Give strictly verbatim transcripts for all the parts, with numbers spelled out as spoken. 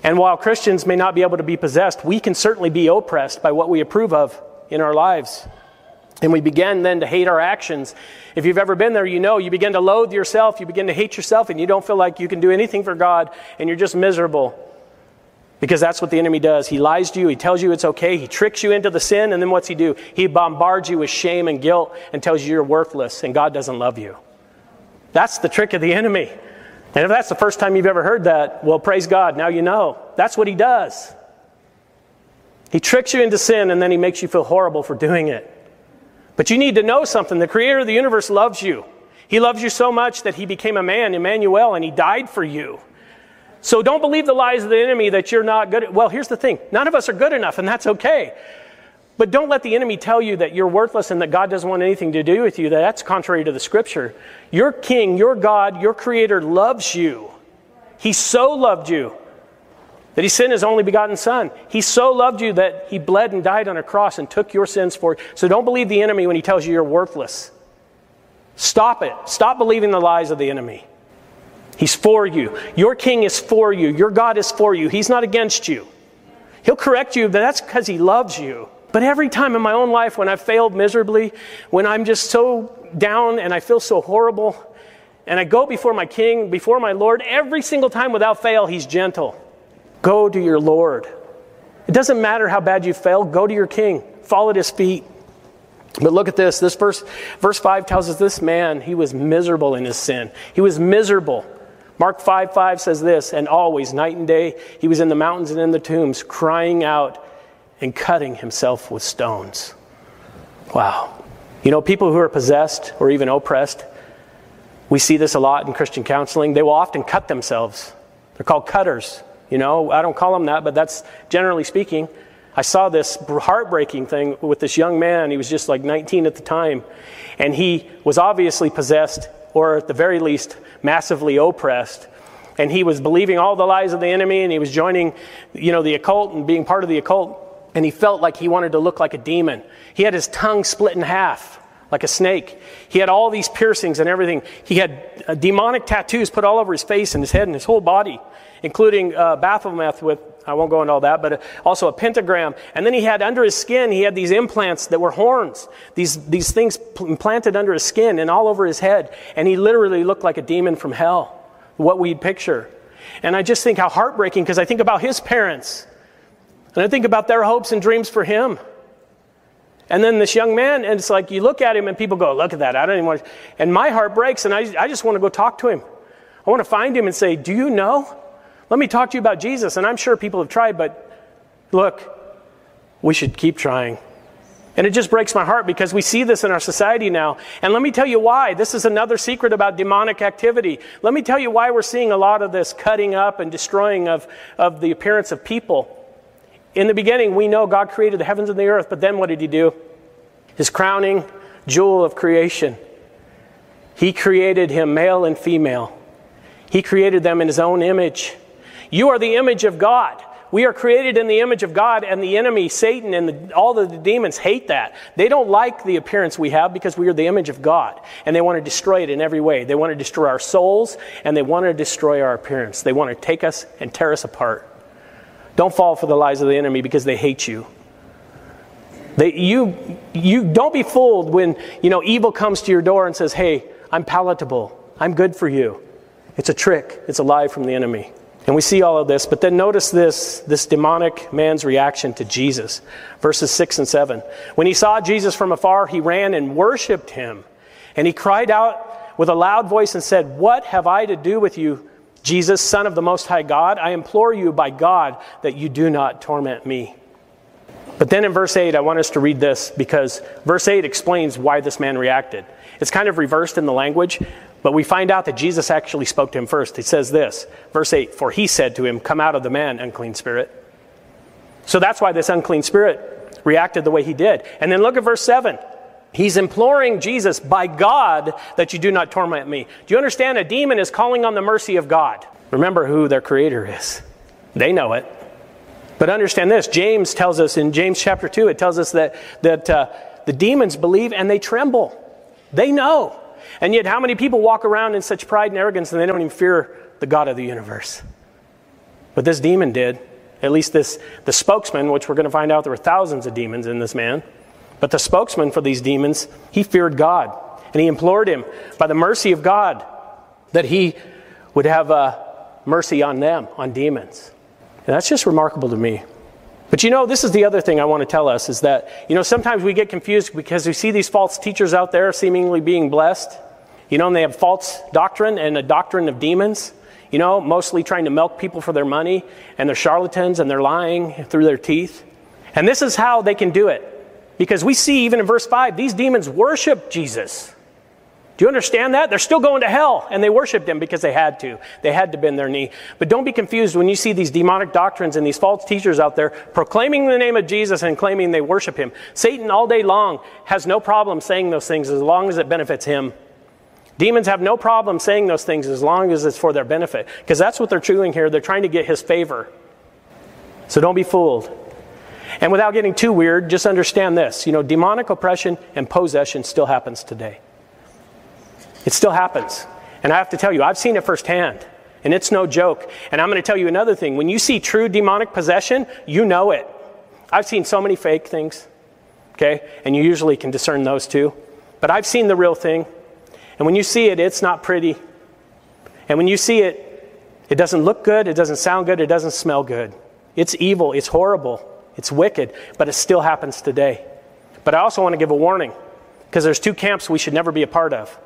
And while Christians may not be able to be possessed, we can certainly be oppressed by what we approve of in our lives. And we begin then to hate our actions. If you've ever been there, you know, you begin to loathe yourself, you begin to hate yourself, and you don't feel like you can do anything for God, and you're just miserable. Because that's what the enemy does. He lies to you, he tells you it's okay, he tricks you into the sin, and then what's he do? He bombards you with shame and guilt and tells you you're worthless and God doesn't love you. That's the trick of the enemy. And if that's the first time you've ever heard that, well, praise God, now you know. That's what he does. He tricks you into sin, and then he makes you feel horrible for doing it. But you need to know something. The creator of the universe loves you. He loves you so much that he became a man, Emmanuel, and he died for you. So don't believe the lies of the enemy that you're not good at. Well, here's the thing. None of us are good enough, and that's okay. But don't let the enemy tell you that you're worthless and that God doesn't want anything to do with you. That's contrary to the scripture. Your king, your God, your creator loves you. He so loved you that he sent his only begotten son. He so loved you that he bled and died on a cross and took your sins for you. So don't believe the enemy when he tells you you're worthless. Stop it. Stop believing the lies of the enemy. He's for you. Your king is for you. Your God is for you. He's not against you. He'll correct you, but that's because he loves you. But every time in my own life when I've failed miserably, when I'm just so down and I feel so horrible, and I go before my king, before my Lord, every single time without fail, he's gentle. Go to your Lord. It doesn't matter how bad you fail. Go to your king. Fall at his feet. But look at this. This verse, verse five tells us this man, he was miserable in his sin. He was miserable. Mark five five says this, and always, night and day, he was in the mountains and in the tombs, crying out and cutting himself with stones. Wow. You know, people who are possessed or even oppressed, we see this a lot in Christian counseling. They will often cut themselves. They're called cutters. You know, I don't call them that, but that's generally speaking. I saw this heartbreaking thing with this young man. He was just like nineteen at the time. And he was obviously possessed, or at the very least, massively oppressed. And he was believing all the lies of the enemy, and he was joining, you know, the occult and being part of the occult. And he felt like he wanted to look like a demon. He had his tongue split in half, like a snake. He had all these piercings and everything. He had uh, demonic tattoos put all over his face and his head and his whole body, including uh, Baphometh with, I won't go into all that, but also a pentagram. And then he had under his skin, he had these implants that were horns, these these things implanted under his skin and all over his head. And he literally looked like a demon from hell, what we'd picture. And I just think how heartbreaking, because I think about his parents. And I think about their hopes and dreams for him. And then this young man, and it's like you look at him and people go, look at that, I don't even want to. And my heart breaks, and I, I just want to go talk to him. I want to find him and say, do you know? Let me talk to you about Jesus. And I'm sure people have tried, but look, we should keep trying. And it just breaks my heart because we see this in our society now. And let me tell you why. This is another secret about demonic activity. Let me tell you why we're seeing a lot of this cutting up and destroying of, of the appearance of people. In the beginning, we know God created the heavens and the earth, but then what did he do? His crowning jewel of creation. He created him male and female. He created them in his own image. You are the image of God. We are created in the image of God, and the enemy, Satan, and the, all of the demons hate that. They don't like the appearance we have because we are the image of God, and they want to destroy it in every way. They want to destroy our souls, and they want to destroy our appearance. They want to take us and tear us apart. Don't fall for the lies of the enemy because they hate you. They, you, you don't be fooled when, you know, evil comes to your door and says, "Hey, I'm palatable. I'm good for you." It's a trick. It's a lie from the enemy. And we see all of this, but then notice this, this demonic man's reaction to Jesus. Verses six and seven. When he saw Jesus from afar, he ran and worshipped him. And he cried out with a loud voice and said, "What have I to do with you, Jesus, Son of the Most High God? I implore you by God that you do not torment me." But then in verse eight, I want us to read this because verse eight explains why this man reacted. It's kind of reversed in the language, but we find out that Jesus actually spoke to him first. He says this, verse eight, "For he said to him, 'Come out of the man, unclean spirit.'" So that's why this unclean spirit reacted the way he did. And then look at verse seven. He's imploring Jesus, "By God, that you do not torment me." Do you understand? A demon is calling on the mercy of God. Remember who their creator is. They know it. But understand this, James tells us in James chapter two, it tells us that, that uh, the demons believe and they tremble. They know. And yet how many people walk around in such pride and arrogance and they don't even fear the God of the universe? But this demon did. At least this the spokesman, which we're going to find out there were thousands of demons in this man. But the spokesman for these demons, he feared God. And he implored him by the mercy of God that he would have uh, mercy on them, on demons. And that's just remarkable to me. But you know, this is the other thing I want to tell us is that, you know, sometimes we get confused because we see these false teachers out there seemingly being blessed, you know, and they have false doctrine and a doctrine of demons, you know, mostly trying to milk people for their money, and they're charlatans and they're lying through their teeth. And this is how they can do it. Because we see even in verse five, these demons worship Jesus. Do you understand that? They're still going to hell, and they worshiped him because they had to. They had to bend their knee. But don't be confused when you see these demonic doctrines and these false teachers out there proclaiming the name of Jesus and claiming they worship him. Satan all day long has no problem saying those things as long as it benefits him. Demons have no problem saying those things as long as it's for their benefit, because that's what they're doing here. They're trying to get his favor. So don't be fooled. And without getting too weird, just understand this. You know, demonic oppression and possession still happens today. It still happens. And I have to tell you, I've seen it firsthand. And it's no joke. And I'm going to tell you another thing. When you see true demonic possession, you know it. I've seen so many fake things. Okay? And you usually can discern those too. But I've seen the real thing. And when you see it, it's not pretty. And when you see it, it doesn't look good. It doesn't sound good. It doesn't smell good. It's evil. It's horrible. It's wicked. But it still happens today. But I also want to give a warning. Because there's two camps we should never be a part of.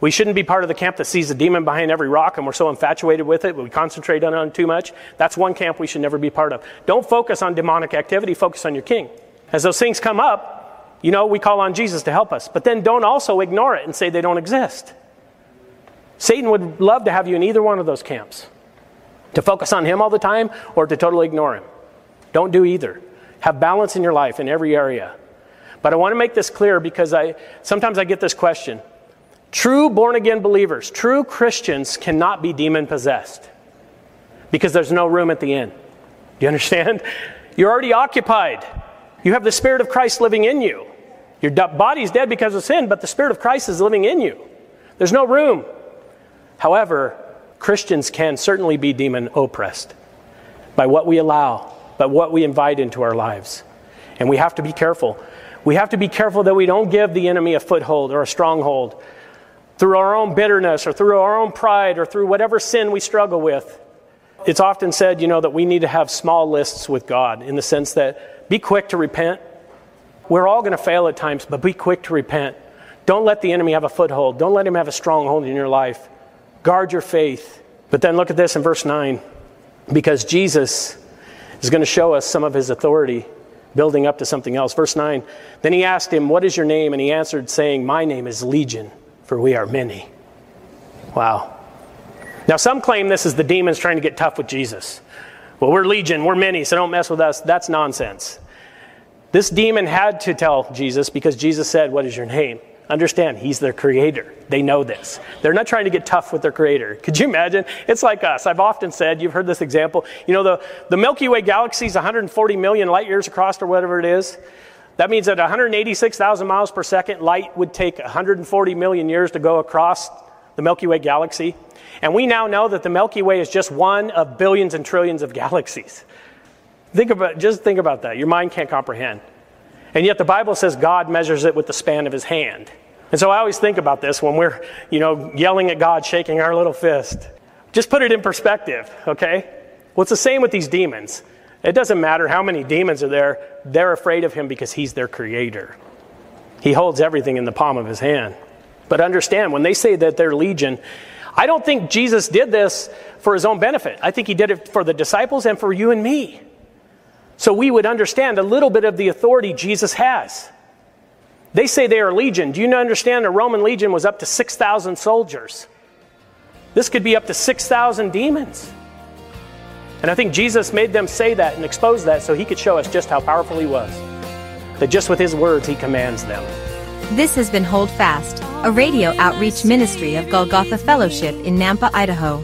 We shouldn't be part of the camp that sees the demon behind every rock and we're so infatuated with it, we concentrate on it too much. That's one camp we should never be part of. Don't focus on demonic activity, focus on your king. As those things come up, you know, we call on Jesus to help us. But then don't also ignore it and say they don't exist. Satan would love to have you in either one of those camps. To focus on him all the time or to totally ignore him. Don't do either. Have balance in your life in every area. But I want to make this clear because I sometimes I get this question. True born-again believers, true Christians cannot be demon-possessed because there's no room at the inn. Do you understand? You're already occupied. You have the Spirit of Christ living in you. Your body's dead because of sin, but the Spirit of Christ is living in you. There's no room. However, Christians can certainly be demon-oppressed by what we allow, by what we invite into our lives. And we have to be careful. We have to be careful that we don't give the enemy a foothold or a stronghold through our own bitterness or through our own pride or through whatever sin we struggle with. It's often said, you know, that we need to have small lists with God in the sense that be quick to repent. We're all going to fail at times, but be quick to repent. Don't let the enemy have a foothold. Don't let him have a stronghold in your life. Guard your faith. But then look at this in verse nine, because Jesus is going to show us some of his authority building up to something else. Verse nine, then he asked him, what is your name? And he answered, saying, my name is Legion, for we are many. Wow. Now some claim this is the demons trying to get tough with Jesus. Well, we're Legion, we're many, so don't mess with us. That's nonsense. This demon had to tell Jesus because Jesus said, what is your name? Understand, he's their creator. They know this. They're not trying to get tough with their creator. Could you imagine? It's like us. I've often said, you've heard this example. You know, the, the Milky Way galaxy is one hundred forty million light years across or whatever it is. That means at one hundred eighty-six thousand miles per second, light would take one hundred forty million years to go across the Milky Way galaxy. And we now know that the Milky Way is just one of billions and trillions of galaxies. Think about, just think about that. Your mind can't comprehend. And yet the Bible says God measures it with the span of his hand. And so I always think about this when we're, you know, yelling at God, shaking our little fist. Just put it in perspective, okay? Well, it's the same with these demons. It doesn't matter how many demons are there. They're afraid of him because he's their creator. He holds everything in the palm of his hand. But understand, when they say that they're legion, I don't think Jesus did this for his own benefit. I think he did it for the disciples and for you and me. So we would understand a little bit of the authority Jesus has. They say they are legion. Do you understand a Roman legion was up to six thousand soldiers? This could be up to six thousand demons. And I think Jesus made them say that and expose that so he could show us just how powerful he was. That just with his words, he commands them. This has been Hold Fast, a radio outreach ministry of Golgotha Fellowship in Nampa, Idaho.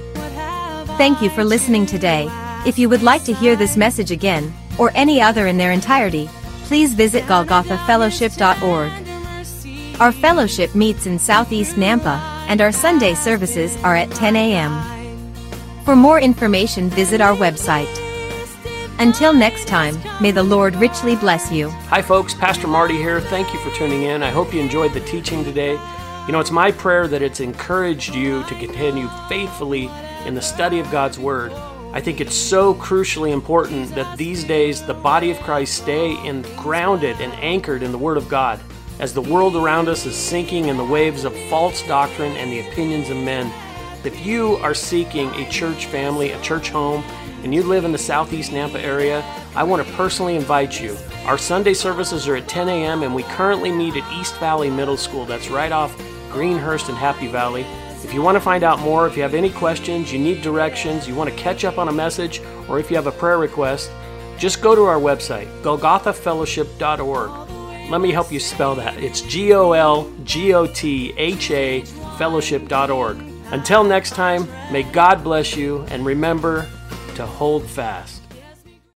Thank you for listening today. If you would like to hear this message again, or any other in their entirety, please visit golgotha fellowship dot org. Our fellowship meets in Southeast Nampa, and our Sunday services are at ten a.m. For more information, visit our website. Until next time, may the Lord richly bless you. Hi folks, Pastor Marty here. Thank you for tuning in. I hope you enjoyed the teaching today. You know, it's my prayer that it's encouraged you to continue faithfully in the study of God's Word. I think it's so crucially important that these days the body of Christ stay in, grounded and anchored in the Word of God, as the world around us is sinking in the waves of false doctrine and the opinions of men. If you are seeking a church family, a church home, and you live in the Southeast Nampa area, I want to personally invite you. Our Sunday services are at ten a.m. and we currently meet at East Valley Middle School. That's right off Greenhurst and Happy Valley. If you want to find out more, if you have any questions, you need directions, you want to catch up on a message, or if you have a prayer request, just go to our website, golgotha fellowship dot org. Let me help you spell that. It's G O L G O T H A fellowship dot org. Until next time, may God bless you, and remember to hold fast.